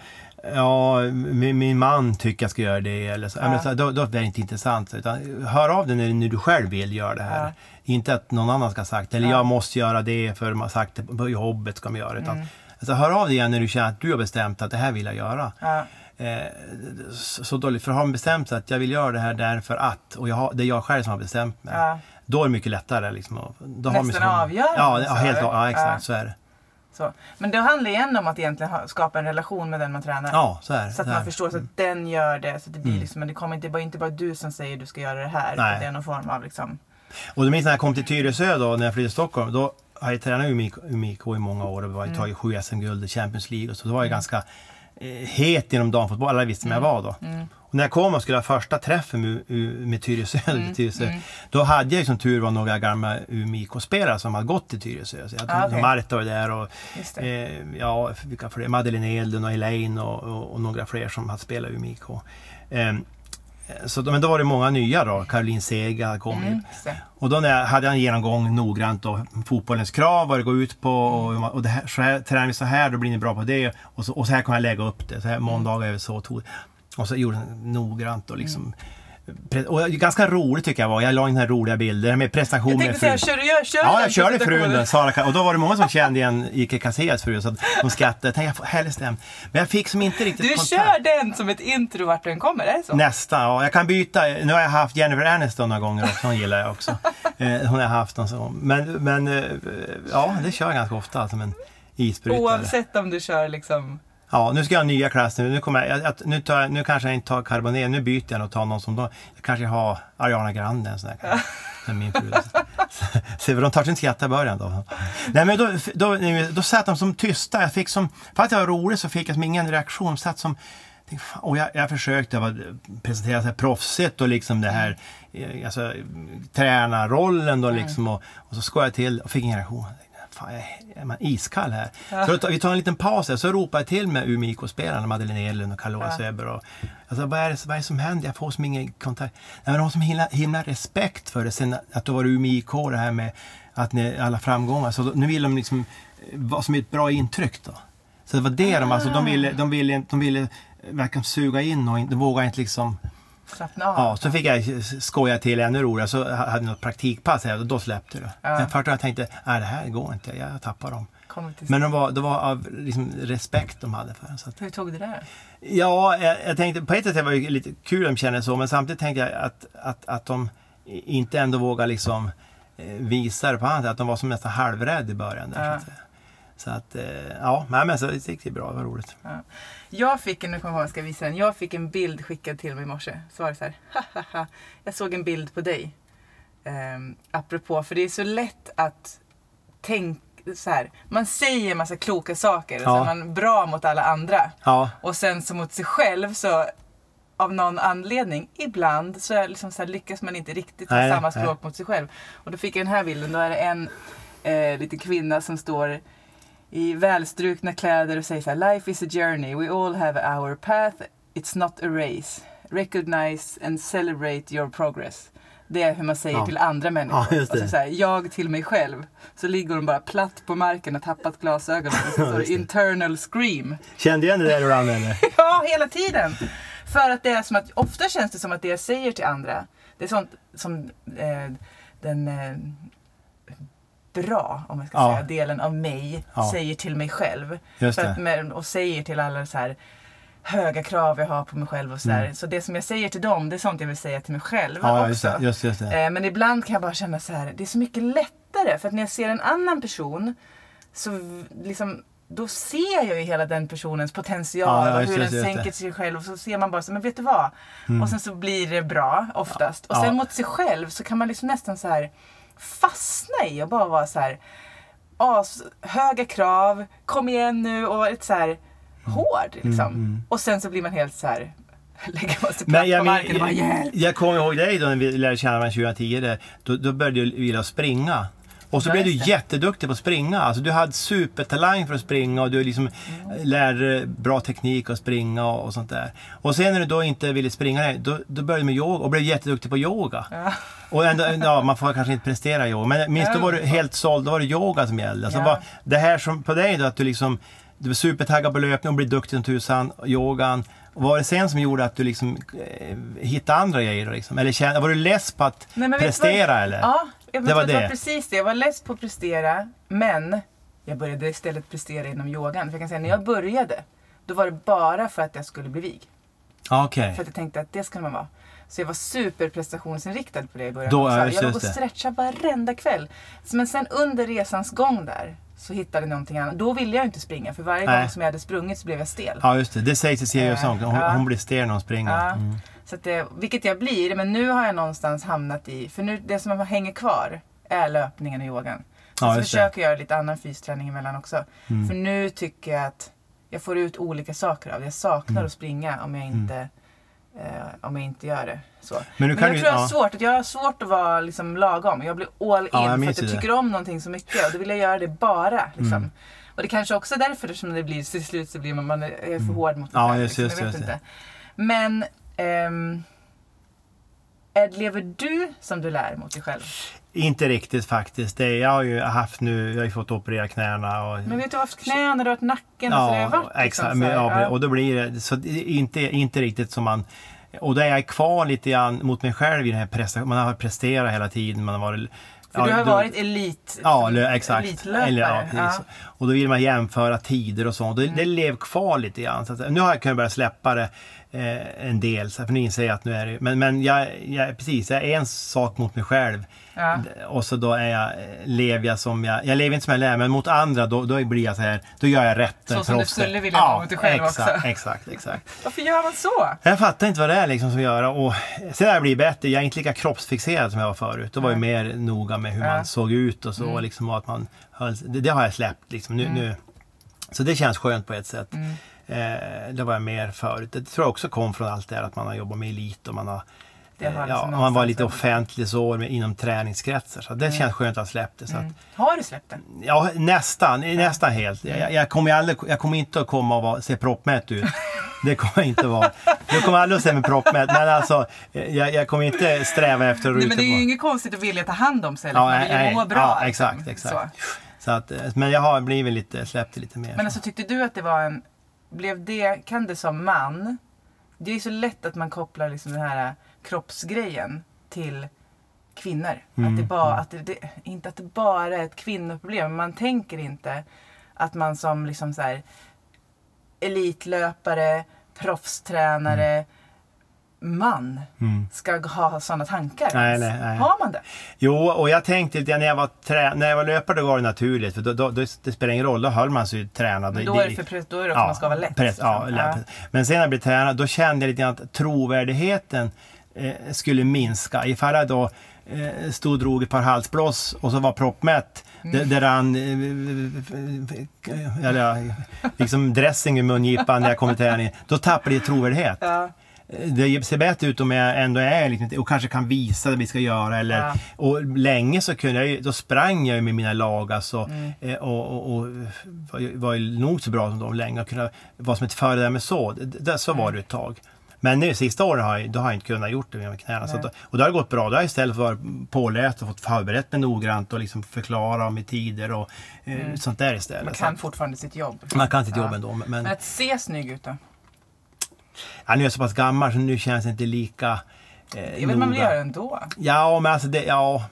ja, min, min man tycker jag ska göra det eller så. Ja. Men så då, då är det inte intressant, utan hör av dig när, när du själv vill göra det här. Ja. Inte att någon annan ska ha sagt eller ja. jag måste göra det för man har sagt det på jobbet ska man göra, utan mm. alltså, hör av dig igen när du känner att du har bestämt att det här vill jag göra. Ja. Eh, så dåligt, för har man bestämt att jag vill göra det här därför att, och jag har, det är jag själv som har bestämt mig. Ja. Då är det mycket lättare liksom, och då nästan har man som, avgörande. Ja, ja, helt, ja exakt, ja. så är det. Så. Men det handlar igen om att egentligen skapa en relation med den man tränar. Ja, så, här, så att så man förstår så att den gör det. Så att det blir mm. liksom, men det kommer inte bara, inte bara du som säger du ska göra det här. Nej. Det är någon form av liksom... Och då minns när jag kom till Tyresö då, när jag flyttade till Stockholm, då har jag tränat U M I K i många år och vi har mm. tagit sju S M-guld i Champions League och så. Då var jag mm. ganska eh, het inom damfotboll, alla visste vem mm. jag var då. Mm. Och när jag kom och skulle ha första träffen med, med Tyresö, mm, Tyresö mm. då hade jag ju som tur var några gamla U M I K-spelare som hade gått till Tyresö. Så jag ah, okay. Marta var där och eh, ja, vilka fler? Madeleine Edlund och Elaine och, och, och några fler som hade spelat U M I K. Eh, så, men då var det många nya då, Caroline Seger kom mm, in. Och då när jag, hade jag en genomgång noggrant då, fotbollens krav, vad det går ut på mm. och, och det här, så här, tränar vi så här, då blir ni bra på det och så, och så här kan jag lägga upp det, så här måndagar är det så tog. Och så gjorde den noggrant och liksom mm. och ganska roligt tycker jag var. Jag la in den här roliga bilder med prestation med frun. Jag tänkte säga, kör, kör ja, jag körde frun, Sara, och då var det många som kände igen Iker Casillas fru, så att de skrattade. Tänkte, jag får helst den. Men jag fick som inte riktigt du kontakt. Kör den som ett intro vart den kommer, är det så? Nästa, ja. Jag kan byta. Nu har jag haft Jennifer Aniston några gånger också, hon gillar jag också. Hon har jag haft någon sån. Men, men ja, det kör jag ganska ofta, alltså, men isbrytare. Oavsett om du kör liksom... Ja, nu ska jag ha nya klass nu. Nu, kommer jag, jag, nu, tar, nu kanske jag inte tar Carbonero. Nu byter jag och tar någon som då. Jag kanske har Ariana Grande en sån där. Ja. Som min fru. Se vad de tar sin skratt i början då. Nej, men då, då, då, då satt de som tysta. Jag fick som, för att jag var rolig så fick jag som ingen reaktion. Satt som, och jag, jag försökte jag var, presentera så här proffsigt och liksom det här alltså, tränarrollen då liksom. Och, och så skojade jag till och fick ingen reaktion. Fan, är man iskall här. Ja. Så då, vi tar en liten paus här, så ropar jag till med U M I K-spelarna, Madeleine Edlund och Caroline Seger. Ja. Alltså, vad är, det, vad är det som händer? Jag får som ingen kontakt. Nej, men de som himla, himla respekt för det. Sen att då var det U M I K det här med att ni, alla framgångar. Så då, nu vill de liksom vara som ett bra intryck då. Så det var det de, alltså, de ville, de ville, de ville verkligen suga in och inte, våga inte liksom... Ja, så fick jag skoja till ännu roligare, så hade jag något praktikpass här och då släppte det. Ja. Men först jag tänkte, nej det här går inte, jag tappar dem. Men de var, det var av liksom, respekt de hade för så att... Hur tog det där? Ja, jag, jag tänkte, på ett sätt var det lite kul att de kände så, men samtidigt tänkte jag att, att, att de inte ändå vågar liksom visa det på annat, att de var som nästan halvrädd i början där, ja. så att säga. Så att, ja, men så det gick bra, det var roligt. Ja. Jag fick en, nu kommer jag, jag ska visa den, jag fick en bild skickad till mig i morse. Så var det så här, hahaha, jag såg en bild på dig. Um, apropå, för det är så lätt att tänka så här, man säger en massa kloka saker, ja. och så är man bra mot alla andra. Ja. Och sen så mot sig själv så... av någon anledning, ibland så, är liksom så här, lyckas man inte riktigt med samma språk nej. mot sig själv. Och då fick jag den här bilden, då är det en eh, liten kvinna som står... i välstrukna kläder och säger så här: life is a journey, we all have our path, it's not a race, recognize and celebrate your progress. Det är hur man säger ja. till andra människor. Ja, och så så här, jag till mig själv. Så ligger hon bara platt på marken och tappat glasögonen. Och så står det internal scream. Kände jag det där around eller? Ja, hela tiden. För att det är som att, ofta känns det som att det jag säger till andra, det är sånt som... Eh, den eh, bra, om man ska ja. säga, delen av mig ja. säger till mig själv. Just för att, med, och säger till alla så här höga krav jag har på mig själv och så mm. där. Så det som jag säger till dem, det är sånt jag vill säga till mig själv ja, också. Just det, just, just det. Eh, men ibland kan jag bara känna så här, det är så mycket lättare. För att när jag ser en annan person så liksom, då ser jag ju hela den personens potential ja, och hur det, den sänker det. sig själv. Och så ser man bara så, men vet du vad? Mm. Och sen så blir det bra oftast. Ja, och sen ja. mot sig själv så kan man liksom nästan så här fastna i och bara vara så här as, höga krav, kom igen nu och ett så här hård liksom. Mm, mm. Och sen så blir man helt så här, lägger man sig platt på marken och bara hjälp. Jag, jag kommer ihåg dig då när vi lärde känna varandra tjugohundratio där, då, då började du vilja springa. Och så ja, blev du jätteduktig på att springa. Alltså, du hade supertalang för att springa och du liksom mm. lärde bra teknik att springa och, och sånt där. Och sen när du då inte ville springa, då, då började du med yoga och blev jätteduktig på yoga. Ja. Och ändå, ja, man får kanske inte prestera yoga, men minst ja. då var du helt såld, då var det yoga som gällde. Alltså, ja. bara, det här som på dig då, att du liksom du var supertaggad på löpning och blev duktig som tusan, yogan. Och var det sen som gjorde att du liksom eh, hittade andra grejer? Liksom? Eller kände, var du less på att Nej, prestera vad, eller? Ja. Jag det var det. Det var precis det. Jag var less på att prestera, men jag började istället prestera inom yogan. För jag kan säga, när jag började, då var det bara för att jag skulle bli vig. Okay. För att jag tänkte att det ska man vara. Så jag var superprestationsinriktad på det i början. Då, så jag låg och stretchade varenda kväll. Men sen under resans gång där så hittade jag någonting annat. Då ville jag inte springa, för varje Nej. gång som jag hade sprungit så blev jag stel. Ja, just det. Det sägs till Siri Jönsson. Hon, ja. hon blir stel när hon springer. Ja. Mm. Så att det, vilket jag blir, men nu har jag någonstans hamnat i, för nu det som hänger kvar är löpningen och yogan. Så, ja, så försöker jag göra lite annan fysträning emellan också. Mm. För nu tycker jag att jag får ut olika saker av det. Jag saknar mm. att springa om jag inte, mm. eh, om jag inte gör det. Så. Men, nu kan men jag du, tror jag, ja. svårt, att jag har svårt att vara liksom lagom. Jag blir all in ja, för att jag det. tycker om någonting så mycket och då vill jag göra det bara liksom. Mm. Och det kanske också är därför som det blir till slut så blir man, man är för mm. hård mot det ja, här, just, liksom. just, jag vet just, inte. Just. Men Um, Ed, lever du som du lär mot dig själv? Inte riktigt faktiskt. Det, jag har ju haft nu, jag har ju fått operera knäna. Och, men vet du, haft knäna, du har haft nacken. Ja, och så det har varit, liksom, exakt. Men, så, ja, ja. och då blir det så inte, inte riktigt som man. Och där jag är kvar lite grann mot mig själv i den här prestationen. Man har presterat hela tiden, man har varit. För ja, du har då, varit elit, ja, exakt. elitlöpare. Eller, ja, ja. Och då vill man jämföra tider och sånt. Det, mm. det lev kvar lite grann. Så att, nu har jag kunnat börja släppa det eh, en del. Så för nu inser jag att nu är det. Men, men jag, jag, precis, jag är en sak mot mig själv. Ja. Och så då är jag, lever jag som jag... Jag lever inte som jag lär, men mot andra då, då blir jag så här... Då gör jag rätt. Så som du skulle vilja ja, mot dig själv exakt, också. Exakt, exakt. Varför gör man så? Jag fattar inte vad det är liksom som jag gör. Och sen har jag blivit bättre. Jag är inte lika kroppsfixerad som jag var förut. Då var jag mer noga med hur ja. man såg ut och så. Mm. Liksom, och att man höll, det, det har jag släppt liksom, nu, mm. nu. Så det känns skönt på ett sätt. Mm. Eh, det var jag mer förut. Det tror jag också kom från allt det här att man har jobbat med elit och man har... Liksom ja, man var lite offentlig så med, inom träningskretsar. Så det mm. känns skönt att släppa det. Så mm. att, har du släppt det? Ja, nästan. Ja. Nästan helt. Jag, jag, kommer aldrig, jag kommer inte att komma och vara, se proppmätt ut. Det kommer inte vara. Jag kommer aldrig att se mig proppmätt. Men alltså, jag, jag kommer inte sträva efter att Nej, men det är ju på. inget konstigt att vilja ta hand om sig. Eller? Ja, man vill ju må bra. Ja, exakt. exakt. Så. Så att, men jag har blivit lite, släppt lite mer. Men alltså, tyckte du att det var en... Blev det, kan det som man... Det är ju så lätt att man kopplar liksom den här... kroppsgrejen till kvinnor. Mm. Att det bara, att det, det, inte att det bara är ett kvinnoproblem. Man tänker inte att man som liksom så här, elitlöpare, proffstränare, mm. man mm. ska ha sådana tankar. Nej, nej, nej. Har man det? Jo, och jag tänkte att när jag var, trä- när jag var löpare då var det naturligt. För då, då, då, det spelar ingen roll, då höll man sig tränad. Men då är det, för, då är det också ja, man ska vara lätt. Pres- ja, ja. Men sen när jag blev tränad, då kände jag lite grann att trovärdigheten eh, skulle minska. Ifall jag då eh, stod och drog ett par halsblås och så var proppmätt. Mm. Det, det rann eh, eller, liksom dressing i mungipan när jag kom till träning. Då tappade jag trovärdighet. Ja. Det ser bättre ut om jag ändå är liksom, och kanske kan visa det vi ska göra eller, ja. Och länge så kunde jag ju, då sprang jag ju med mina lag alltså, mm. och, och, och var, var ju nog så bra som de länge och kunde vara som ett föredöme så det, så var det ett tag. Men nu sista åren har jag, då har jag inte kunnat gjort det med knäna. Så att, och det har gått bra. Då har jag istället för att vara påläst och fått förberett mig noggrant och liksom förklara om i tider och mm. eh, sånt där istället. Man kan så. fortfarande sitt jobb. Man kan sitt ja. jobb ändå. Men, men att se snygg ut då? Ja, nu är jag så pass gammal så nu känns det inte lika eh, det vill noga. Man väl göra ändå? Ja, men alltså det, ja,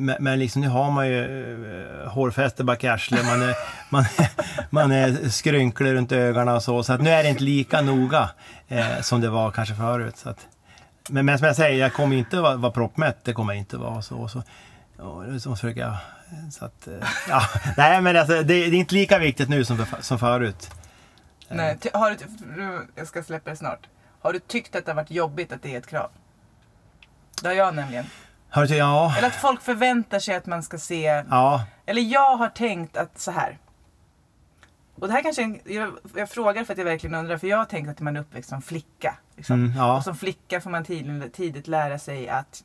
Men, men liksom nu har man ju hårfäste bak i arslet, man är, man, man är skrynklig runt ögonen och så. Så att nu är det inte lika noga eh, som det var kanske förut. Så att, men, men som jag säger, jag kommer inte vara, vara proppmätt, det kommer jag inte vara så. Så, och, så, försöker jag, så att, ja. Nej, men alltså, det, det är inte lika viktigt nu som, som förut. Nej, har du, jag ska släppa det snart. Har du tyckt att det har varit jobbigt att det är ett krav? Det har jag nämligen. Hör till, ja. Eller att folk förväntar sig att man ska se... Ja. Eller jag har tänkt att så här... Och det här kanske... Jag, jag frågar för att jag verkligen undrar. För jag har tänkt att man är uppväxt som flicka. Liksom. Mm, ja. Och som flicka får man tidigt, tidigt lära sig att...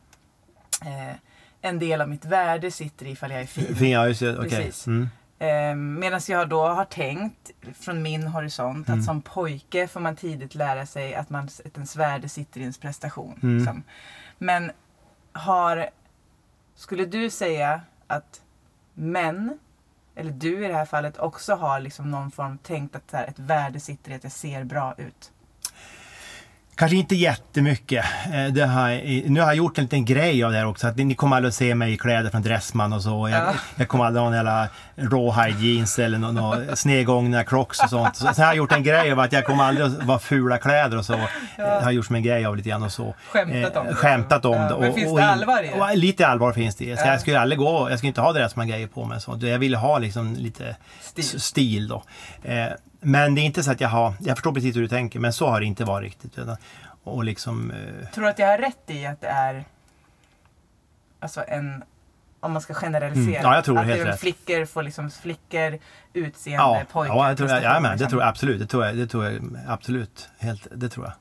Eh, en del av mitt värde sitter i ifall jag är fin. Fin, ja, just det. Okay. Mm. Eh, medan jag då har tänkt, från min horisont, mm. att som pojke får man tidigt lära sig att, man, att ens värde sitter i ens prestation. Mm. Liksom. Men... Har, skulle du säga att män, eller du i det här fallet, också har liksom någon form tänkt att så här, ett värde sitter i att jag ser bra ut? Kanske inte jättemycket. Det här, nu har jag gjort en liten grej av det här också. Att ni kommer aldrig att se mig i kläder från Dressman och så. Jag, ja. jag kommer aldrig ha någon jävla rawhide jeans eller någon, någon snedgångna crocs och sånt. Så, så har jag gjort en grej av att jag kommer aldrig att vara fula kläder och så. Ja. Jag har gjort som en grej av lite grann och så. Skämtat om eh, det. Skämtat om ja. det. Och, men finns det allvar i det? Och lite allvar finns det. Så ja. jag skulle aldrig gå, jag skulle inte ha Dressman-grejer på mig. Så. Jag ville ha liksom lite stil, stil då. Eh, Men det är inte så att jag har... Jag förstår precis hur du tänker, men så har det inte varit riktigt. Och liksom... Tror du att jag har rätt i att det är... Alltså en... Om man ska generalisera. Mm, ja, jag tror att helt rätt. Flickor får liksom flickor, utseende, ja, pojkar. Ja, jag tror jag, ja men, det tror jag absolut. Det tror jag, det tror jag absolut. Helt, det tror jag.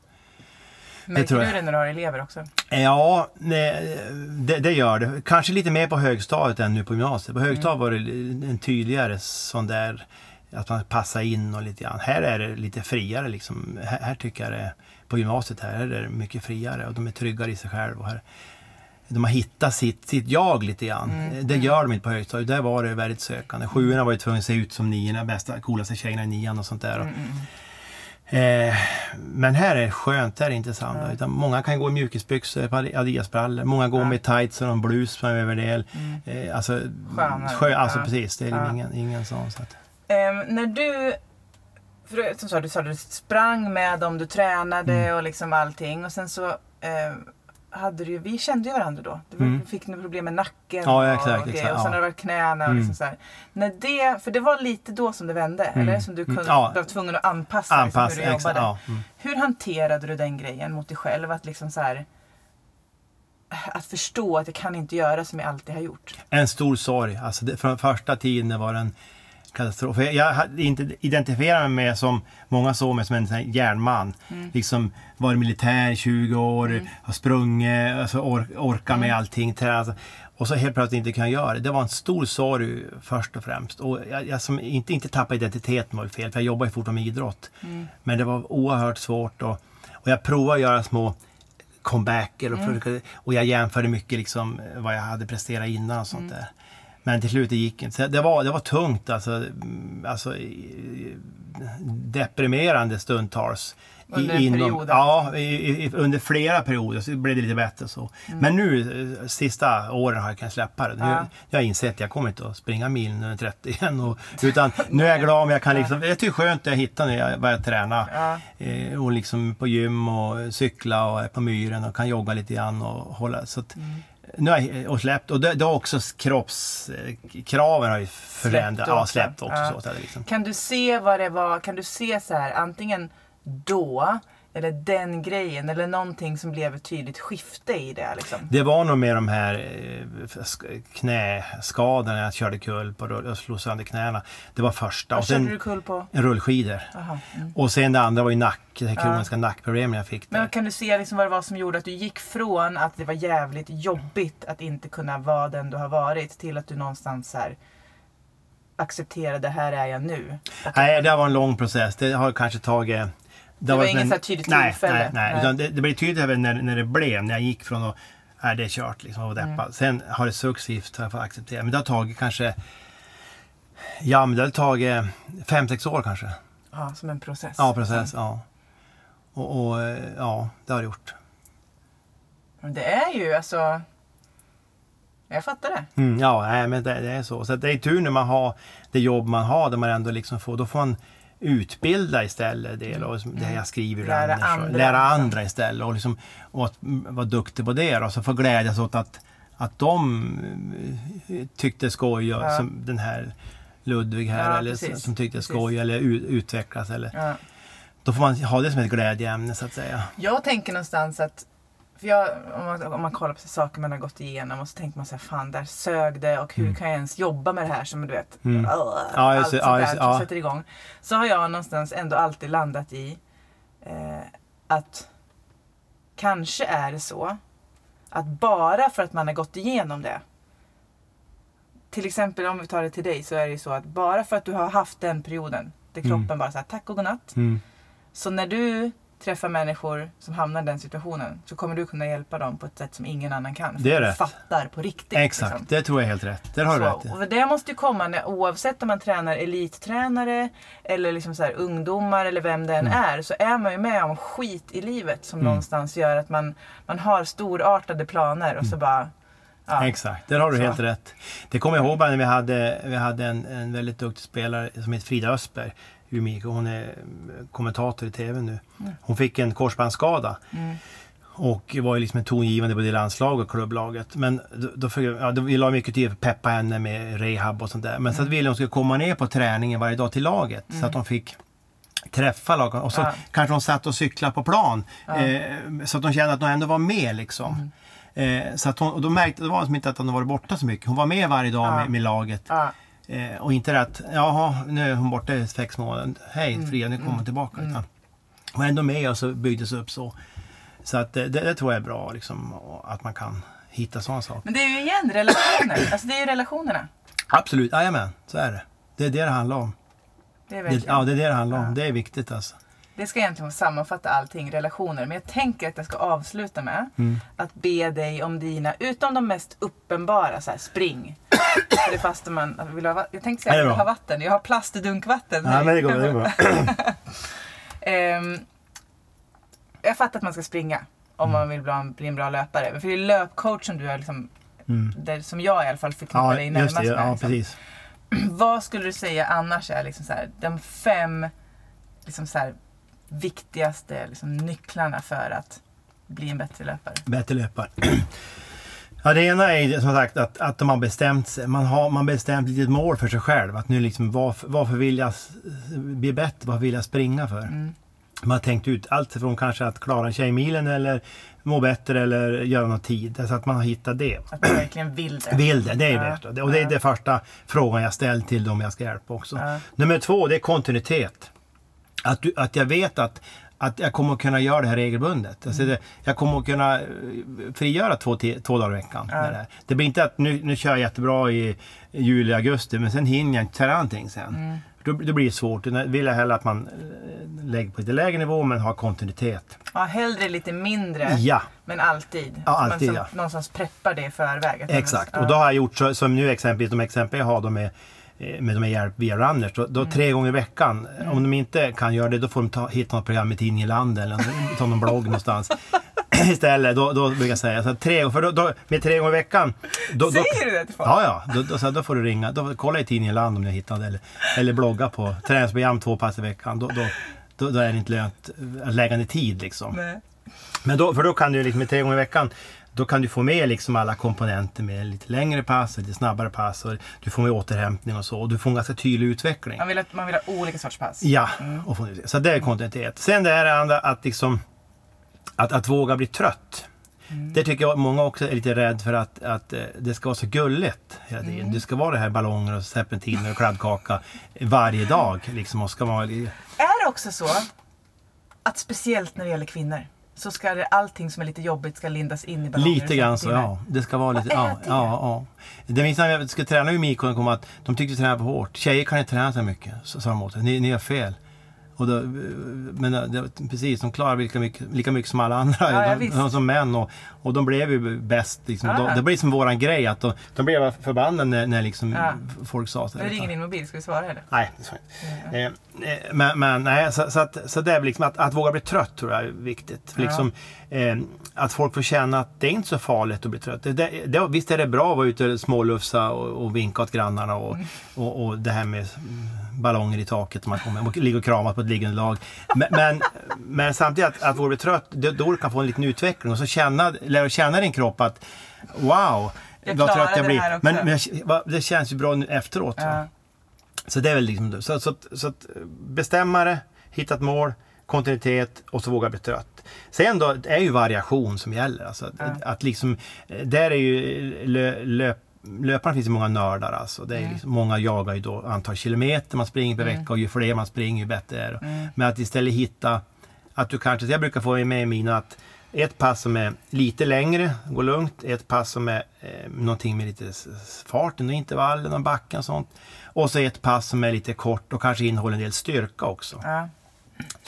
Märker du det när du har elever också? Ja, nej, det, det gör det. Kanske lite mer på högstadiet än nu på gymnasiet. På högstadiet mm. var det en tydligare sån där... Att man passar in och lite grann. Här är det lite friare liksom. Här, här tycker jag det, på gymnasiet här är det mycket friare. Och de är tryggare i sig själva. Och här, de har hittat sitt, sitt jag lite grann. Mm. Det gör de inte på högstadiet. Där var det väldigt sökande. Sjuorna var ju tvungna att se ut som niorna. Bästa, coolaste tjejerna i nian och sånt där. Och, mm. eh, men här är det skönt. Här är det inte samma. Mm. Utan många kan gå i mjukisbyxor, adiasbrallor. Många går mm. med tights och en blus på en överdel. Mm. Eh, alltså, skö, alltså mm. precis. Det är mm. ingen, ingen sån så att... Um, när du, för, som sa, du sa du sprang med dem, du tränade mm. och liksom allting. Och sen så um, hade du, vi kände ju varandra då. Du mm. fick några problem med nacken ja, exakt, och, och, exakt, och sen ja. Var det knäna och mm. liksom så här. När det, för det var lite då som det vände, mm. eller? Som du kunde, ja. var tvungen att anpassa, anpassa liksom, hur du jobbade. Exakt, ja. mm. Hur hanterade du den grejen mot dig själv? Att liksom så här... Att förstå att jag kan inte göra som jag alltid har gjort. En stor sorg. Alltså det, från första tiden var den... katastrof. Jag hade inte identifierat mig med som många såg mig som en järnman. Mm. Liksom var militär i tjugo år, mm. har sprungit, alltså or- orkar mm. med allting. Alltså. Och så helt plötsligt inte kan jag göra det. Det var en stor sorg först och främst. Och jag, jag som inte, inte tappade identiteten var fel, för jag jobbar ju fortfarande med idrott. Mm. Men det var oerhört svårt. Och, och jag provade att göra små comebacker och, mm. och jag jämförde mycket liksom, vad jag hade presterat innan och sånt mm. där. Men till slut det gick inte. Det var, det var tungt. Alltså, alltså deprimerande stundtals. Under en inom, ja, i, i, under flera perioder så blev det lite bättre. Så. Mm. Men nu, sista åren har jag kunnat släppa det. Nu, ja. Jag har insett att jag kommer inte att springa milen under trettio igen. Och, utan nu är jag glad om jag kan liksom... Jag tycker skönt att jag hittar när jag börjar träna. Ja. Eh, och liksom på gym och cykla och är på myren och kan jogga lite grann och hålla... Så att, mm. Nu har jag släppt, och det, det har också kroppskraven har ju förändrats. Ja, släppt också. Ja. Så, liksom. Kan du se vad det var, kan du se så här, antingen då, eller den grejen, eller någonting som blev ett tydligt skifte i det liksom? Det var nog med de här knäskadorna, jag körde kull på och slog sönder knäna. Det var första. Vad och sen körde du kull på? En rullskidor. Aha. Mm. Och sen det andra var ju nack, det här kroniska ja. nackproblemet jag fick. Där. Men kan du se liksom vad det var som gjorde att du gick från att det var jävligt jobbigt att inte kunna vara den du har varit till att du någonstans så här... accepterade det här är jag nu? Att nej, det var en lång process. Det har kanske tagit... Det, det var, var inget en, så här tydligt nej, tillfälle. Nej, nej. nej. Utan det, det blev tydligt även när, när det blev. När jag gick från att äh, det är kört liksom, och deppad. Mm. Sen har det successivt har jag accepterat. Men det har tagit kanske... Ja, men det har tagit fem, sex år kanske. Ja, som en process. Ja, process, mm. ja. Och, och ja, det har det gjort. Det är ju alltså... Jag fattar det. Mm, ja, nej, men det, det är så. Så det är tur när man har det jobb man har, där man ändå liksom får, då får man utbilda istället det, och det här jag skriver lära andra, lära andra istället och liksom och att vara duktig på det och så få glädjas åt att att de tyckte skoj och, ja. Som den här Ludvig här, ja, eller precis, som tyckte skoj precis. Eller utvecklas eller ja. Då får man ha det som ett glädjeämne så att säga. Jag tänker någonstans att för jag, om, man, om man kollar på saker man har gått igenom och så tänker man så här, fan där sög det och hur mm. kan jag ens jobba med det här som du vet mm. öh, ja, allt så, sådär ja, som ja. Sätter igång. Så har jag någonstans ändå alltid landat i eh, att kanske är det så att bara för att man har gått igenom det, till exempel om vi tar det till dig så är det ju så att bara för att du har haft den perioden där kroppen mm. bara så här tack och godnatt mm. så när du träffa människor som hamnar i den situationen så kommer du kunna hjälpa dem på ett sätt som ingen annan kan. Det är rätt. Fattar på riktigt. Exakt, liksom. Det tror jag helt rätt. Det har du rätt i. Och det måste ju komma när, oavsett om man tränar elittränare eller liksom så här, ungdomar eller vem det än mm. är, så är man ju med om skit i livet som mm. någonstans gör att man, man har storartade planer och mm. så bara... Ja. Exakt, där har du så. Helt rätt. Det kommer jag ihåg när vi hade, vi hade en, en väldigt duktig spelare som heter Frida Östberg. U M I K, hon är kommentator i tv nu. Mm. Hon fick en korsbandsskada. Mm. Och var ju liksom en tongivande på det landslag och klubblaget. Men då, då fick, ja, då, vi la mycket tid för peppa henne med rehab och sånt där. Men mm. så att ville hon skulle komma ner på träningen varje dag till laget. Mm. Så att hon fick träffa laget. Och så ja. Kanske hon satt och cyklade på plan. Ja. Eh, så att hon kände att hon ändå var med liksom. Mm. Eh, så att hon, och då märkte det var som inte att hon var borta så mycket. Hon var med varje dag ja. med, med laget. Ja. Eh, och inte att, jaha, nu är hon borta i sex månader. Hej, mm. Frida, nu kommer hon tillbaka. Mm. Utan hon var ändå med och så byggdes upp så. Så att det, det tror jag är bra, liksom, att man kan hitta sådana saker. Men det är ju igen relationer. Alltså det är ju relationerna. Absolut, jajamän, så är det. Det är det det handlar om. Det är det, ja, det är det det handlar om. Ja. Det är viktigt alltså. Det ska egentligen sammanfatta allting, relationer. Men jag tänker att jag ska avsluta med mm. att be dig om dina, utom de mest uppenbara, så här, spring. För det fast man vill ha, jag tänkte säga att jag vill ha vatten. Jag har plast i dunkvatten. Ja, men det går, det går. um, jag fattar att man ska springa om mm. man vill bli, bli en bra löpare. Men för det är löpcoach som du är, liksom, mm. där, som jag i alla fall förknippar ja, dig närmast det, med. Ja, liksom. Precis. Vad skulle du säga annars är liksom så här, de fem liksom så här, viktigaste liksom, nycklarna för att bli en bättre löpare? Bättre löpare. Ja, det ena är som sagt att, att man bestämt sig. Man har man bestämt ett mål för sig själv. Att nu liksom, varför, varför vill jag bli bättre? Vad vill jag springa för? Mm. Man har tänkt ut allt från kanske att klara tjejmilen eller må bättre eller göra någon tid. Så att man har hittat det. Att man verkligen vill det. Vill det, det är ja. bättre. Och det är ja. den första frågan jag ställt till dem jag ska hjälpa också. Ja. Nummer två, det är kontinuitet. Att, du, att jag vet att, att jag kommer att kunna göra det här regelbundet. Alltså det, jag kommer att kunna frigöra två, t- två dagar i veckan. Ja. Med det här. Det blir inte att nu, nu kör jag jättebra i juli, augusti, men sen hinner jag inte träna någonting sen. Mm. Då, då blir det svårt. Jag vill hellre att man lägger på lite lägre nivå men har kontinuitet. Ja, hellre lite mindre. Ja. Men alltid. Ja, alltid som, ja. Någonstans preppar det i förväg. Exakt. Ja. Och då har jag gjort så, som nu exempelvis, de exempel jag har de är med de här hjälp via Runners, då, då mm. tre gånger i veckan, mm. om de inte kan göra det, då får de ta, hitta något program i Tidningeland eller ta någon blogg någonstans istället, då, då brukar jag säga så tre, för då, då, med tre gånger i veckan då, säger då, du det till folk? Ja, ja, då, då, så här, då får du ringa, då kolla i Tidningeland om jag hittar det, eller, eller blogga på träningsprogram två pass i veckan, då, då, då, då är det inte lönt att lägga ner tid liksom. Nej. Men då, för då kan du liksom, med tre gånger i veckan då kan du få med liksom alla komponenter med lite längre pass, lite snabbare pass och du får med återhämtning och så. Och du får en ganska tydlig utveckling. Man vill, att, man vill ha olika sorts pass. Ja, mm. och få, så det är kontinuitet. Sen det är det andra att, liksom, att, att våga bli trött. Mm. Det tycker jag många också är lite rädd för att, att det ska vara så gulligt hela tiden. Mm. Det ska vara det här ballonger och serpentiner och kladdkaka varje dag. Liksom, och ska vara... Är det också så att speciellt när det gäller kvinnor? Så ska det, allting som är lite jobbigt ska lindas in i ballonger. Lite grann så, ja. Det ska vara lite... Ja, det? ja, ja. Det minns när jag skulle träna i Mikon kom att de tyckte att träna på hårt. Tjejer kan inte träna så mycket, så sa de åt det. Ni, ni gör fel. Och då, men det, precis, de klarar lika mycket, lika mycket som alla andra, ja, de, de, som män, och, och de blev ju bäst liksom. Ja. De, det blev som våran grej att de, de blev förbannade när, när liksom ja. folk sa så här. Nu ringer din mobil, ska vi svara eller? Nej, det ska inte. Ja. Eh, men, men nej, så, så, att, så det är liksom att, att våga bli trött tror jag är viktigt. Ja. Liksom, eh, att folk får känna att det är inte så farligt att bli trött. Det, det, det, visst är det bra att vara ute och smålufsa och, och vinka åt grannarna och, mm. och, och det här med ballonger i taket man kommer och ligger och kramat på ett liggande lag. Men, men, men samtidigt att, att våga bli trött, det, då kan få en liten utveckling och så känna, lära känna din kropp att wow, jag vad trött jag blir. Men, men det känns ju bra nu efteråt. Ja. Så det är väl liksom så, så, så att bestämma det, hitta ett mål, kontinuitet och så våga bli trött. Sen då är ju variation som gäller. Alltså, ja. att, att liksom, där är ju lö, löp löparna finns ju många nördar alltså. Det är mm. liksom, många jagar ju då antal kilometer man springer per mm. vecka och ju fler man springer ju bättre är det. Mm. Men att istället hitta att du kanske, jag brukar få med i mina att ett pass som är lite längre, går lugnt, ett pass som är eh, någonting med lite fart, någon intervall, någon backa och sånt. Och så ett pass som är lite kort och kanske innehåller en del styrka också. Mm.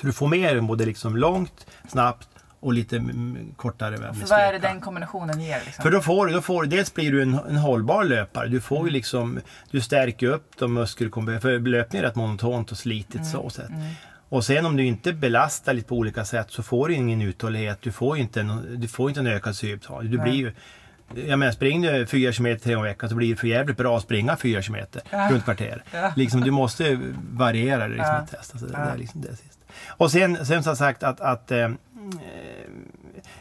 Så du får med dig både liksom långt, snabbt och lite m- kortare. För vad är det den kombinationen ger? Liksom? För då får du, då får du, dels blir du en, en hållbar löpare. Du får ju liksom, du stärker upp de muskelkomponenter. För löpning är rätt monotont och slitigt mm. så sätt. Mm. Och sen om du inte belastar lite på olika sätt så får du ingen uthållighet. Du får inte en, du får inte en ökad syrebetalning. Du mm. blir ju, jag menar, springer du fyra kilometer tre gånger i veckan så blir det för jävligt bra att springa fyra kilometer ja. runt kvarter. Ja. Liksom, du måste variera det liksom ja. i test. Alltså, det, ja. det är liksom det sist. Och sen, sen som sagt att, att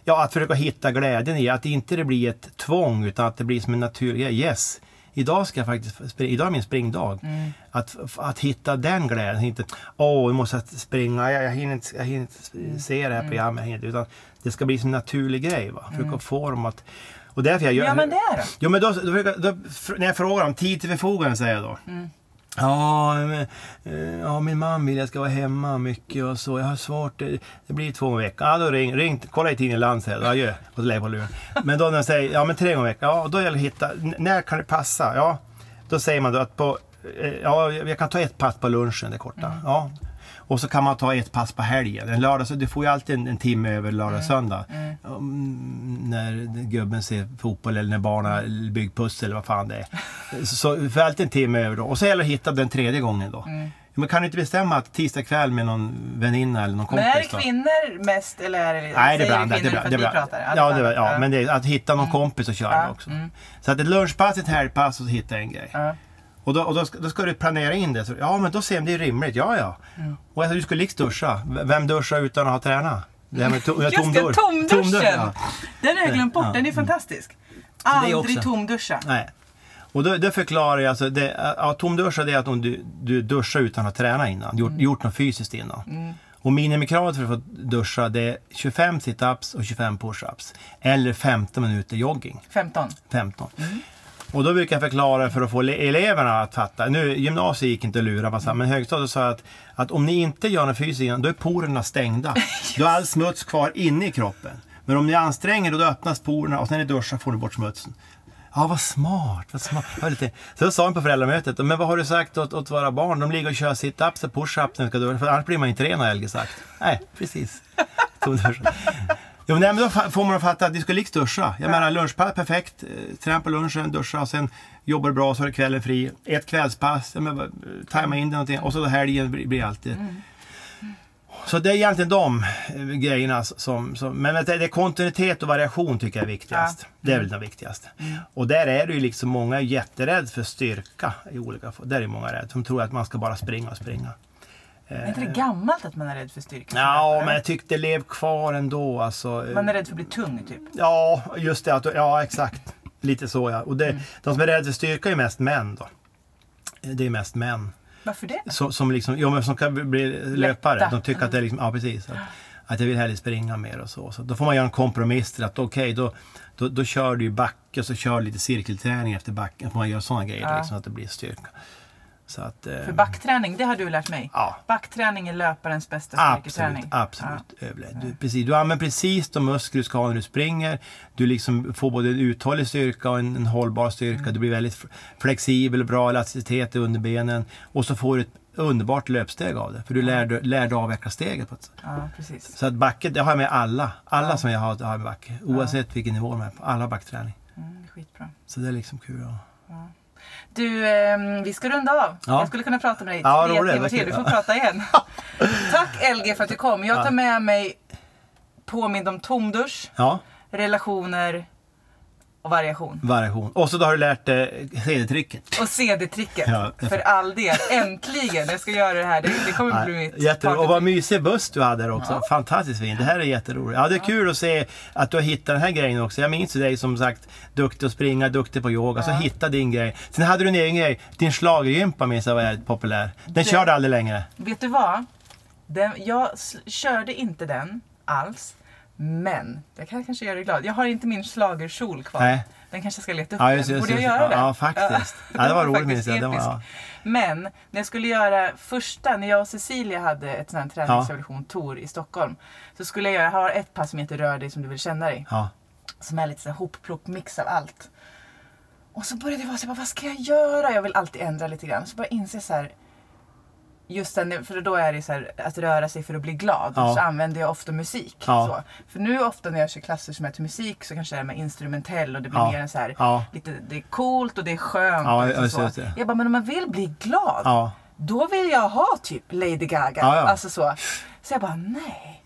ja, att försöka hitta glädjen i att inte det blir ett tvång utan att det blir som en naturlig yes, idag ska jag faktiskt, idag är min springdag mm. att, att hitta den glädjen, inte, åh oh, jag måste springa, jag, jag, hinner inte, jag hinner inte se det här programmet, mm. utan det ska bli som en naturlig grej, va? Försöka mm. få dem att, och därför jag gör, ja men det är det. Jo, men då, då, då, då, när jag frågar om tid till förfogande säger jag då mm. Ja, men, ja, min man vill jag ska vara hemma mycket och så. Jag har svårt, det, det blir två gånger i veckan. Ja, då ring, ring, kolla i tidningen Land, säger jag. Adjö, och lägger på luren. Men då när jag säger, ja men tre gånger i veckan. Ja, då gäller det att hitta, n- när kan det passa? Ja, då säger man då att på, ja, jag kan ta ett pass på lunchen, det korta. Mm. Ja, och så kan man ta ett pass på helgen. En lördag, så du får ju alltid en, en timme över lördag och söndag. Mm. Mm, när gubben ser fotboll eller när barnen bygger pussel eller vad fan det är. Så du får alltid en timme över då. Och så gäller det att hitta den tredje gången då. Mm. Men kan du inte bestämma att tisdag kväll med någon väninna eller någon kompis då? Men är det kvinnor mest eller är det... Nej, det är bland, det är bland, det är bland. Pratar, ja, det är, ja, mm. men det är att hitta någon kompis och köra mm. också. Mm. Så att ett lunchpass, ett helgpass och hitta en grej. Mm. Och, då, och då, ska, då ska du planera in det. Så, ja, men då ser det är rimligt. Ja, ja. Mm. Och alltså, du ska liksom duscha. vem duschar utan att ha tränat? Det här med to- just tom det, dörr. tomduschen. Tom dörr, ja. Den är glömt bort. Ja. Den är fantastisk. Aldrig tomduscha. Nej. Och då, då förklarar jag. Alltså, det, ja, tomduscha det är att om du, du duschar utan att ha tränat innan. Gjort, mm. gjort något fysiskt innan. Mm. Och minimikravet för att få duscha det är tjugofem sit-ups och tjugofem push-ups. Eller femton minuter jogging. femton. femton. Mm. Och då brukar jag förklara för att få eleverna att fatta. Nu, gymnasiet gick inte att lura, massa, men högstadiet sa att, att om ni inte gör någon fysik innan, då är porerna stängda. Då är all smuts kvar inne i kroppen. Men om ni anstränger, då öppnas porerna och sen när ni duschar får ni bort smutsen. Ja, vad smart, vad smart. Lite. Så då sa han på föräldramötet, men vad har du sagt åt, åt våra barn? De ligger och kör sit-ups och push-ups när de ska duscha, för annars blir man inte ren, har L G sagt. Nej, precis. Jo, nej, men då får man fatta att du ska liksom duscha. Jag menar, lunchpass, perfekt. Träna på lunchen, duscha och sen jobbar bra så är kvällen fri. Ett kvällspass, menar, tajma in det någonting och så helgen blir alltid. Mm. Mm. Så det är egentligen de grejerna som... som men det är kontinuitet och variation tycker jag är viktigast. Ja. Det är väl det viktigaste. Mm. Och där är det ju liksom många jätterädd för styrka i olika... Där är många rädd som tror att man ska bara springa och springa. Men är inte det gammalt att man är rädd för styrka? Ja, men jag tyckte det lev kvar ändå. Alltså, man är rädd för att bli tung typ? Ja, just det. Att, ja, exakt. Lite så, ja. Och det, mm. de som är rädda för styrka är mest män då. Det är mest män. Varför det? Som, som, liksom, ja, men som kan bli lätta. Löpare. De tycker att det är liksom, ja precis. Att, att jag vill hellre springa mer och så. Så då får man göra en kompromiss till att okej, okay, då, då, då kör du ju backe och så kör lite cirkelträning efter backen. Får man göra sådana grejer ja. liksom, att det blir styrka. Så att, eh, för backträning, det har du lärt mig. Ja. Backträning är löparens bästa styrketräning. Absolut, absolut. Ja. Du, precis, du använder precis de muskler du ska ha när du springer. Du liksom får både en uthållig styrka och en, en hållbar styrka. Mm. Du blir väldigt flexibel och bra elasticitet i underbenen. Och så får du ett underbart löpsteg av det. För du lärde, lärde avveckla steget på ett sätt. Ja, precis. Så att backet, det har jag med alla. Alla ja. som jag har, har jag med back. Oavsett ja. vilken nivå de är på. Alla backträning. Mm, det är skitbra. Så det är liksom kul. Ja. Ja. Du, eh, vi ska runda av. Ja. Jag skulle kunna prata med dig ja, tre timmar till. Du får ja. prata igen. Tack L G för att du kom. Jag tar med mig påmind om tomdusch. Ja. Relationer. Och variation. Variation. Och så då har du lärt dig eh, C D-tricket. Och C D-tricket. Ja. För all del. Äntligen. Jag ska göra det här. Det, det kommer ja, bli mitt jätteroligt. Och vad mysig buss du hade också. Ja. Fantastiskt fin. Det här är jätteroligt. Ja, det är ja. kul att se att du har hittat den här grejen också. Jag minns ju dig som sagt duktig att springa, duktig på yoga. Ja. Så hitta din grej. Sen hade du en egen grej. Din schlagergympa minns jag var väldigt populär. Den det, körde aldrig längre. Vet du vad? Den, jag s- körde inte den alls. Men, jag kan kanske göra dig glad. Jag har inte min slagerkjol kvar. Nej. Den kanske ska leta upp ja, just, den. Borde just, jag göra det? Ja, faktiskt. Ja, det var roligt minst jag. Ja. Men, när jag skulle göra första, när jag och Cecilia hade ett sån här träningsrevolution ja. tour i Stockholm. Så skulle jag göra, här har ett pass som heter Rör dig som du vill känna dig. Ja. Som är lite så här hopploppmix av allt. Och så började det vara så här, vad ska jag göra? Jag vill alltid ändra lite grann. Så bara inse så här. Just den, för då är det så här, att röra sig för att bli glad. Ja. Så använder jag ofta musik. Ja. Så. För nu ofta när jag kör klasser som är till musik så kanske det är med instrumentell. Och det blir ja. mer en så här, ja. lite, det är coolt och det är skönt. Ja, jag, så. Jag, så. jag bara, men om man vill bli glad, ja. då vill jag ha typ Lady Gaga. Ja, ja. Alltså så. Så jag bara, nej.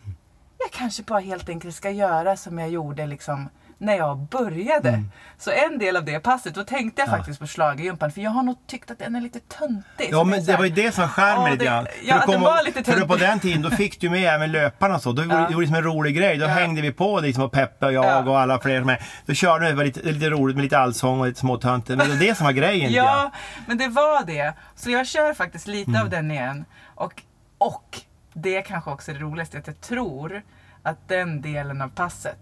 Jag kanske bara helt enkelt ska göra som jag gjorde liksom när jag började. Mm. Så en del av det passet, då tänkte jag ja. faktiskt på schlagergympan. För jag har nog tyckt att den är lite töntig. Ja, men det var ju det som skär mig. Ja, ja, att den var lite töntig. På den tiden, då fick du med även löparna och så. Då ja. gjorde det som liksom en rolig grej. Då ja. hängde vi på liksom, och Peppe och jag ja. och alla fler med. Då körde vi, det var lite, lite roligt med lite allsång och lite småtönter. Men det var det som var grejen. Ja, men det var det. Så jag kör faktiskt lite mm. av den igen. Och, och det kanske också är det roligaste. Att jag tror att den delen av passet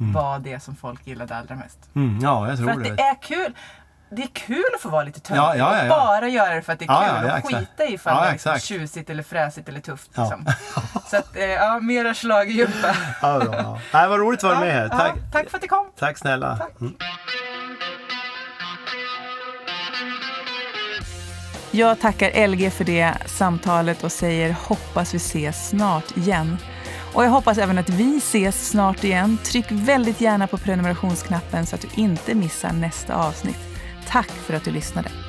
Mm. var det som folk gillade allra mest. Mm, ja, jag tror för det. Att det är kul. Det är kul att få vara lite töntig. Ja, ja, ja. Bara göra det för att det är ja, kul. Ja, ja, och skita i fall ja, det är liksom tjusigt eller fräsigt eller tufft. Ja. Liksom. Så att, ja, mera slag i djupa. Ja, ja. Nej, vad roligt att vara med här. Tack. Ja, tack för att du kom. Tack snälla. Tack. Mm. Jag tackar L G för det samtalet och säger hoppas vi ses snart igen. Och jag hoppas även att vi ses snart igen. Tryck väldigt gärna på prenumerationsknappen så att du inte missar nästa avsnitt. Tack för att du lyssnade.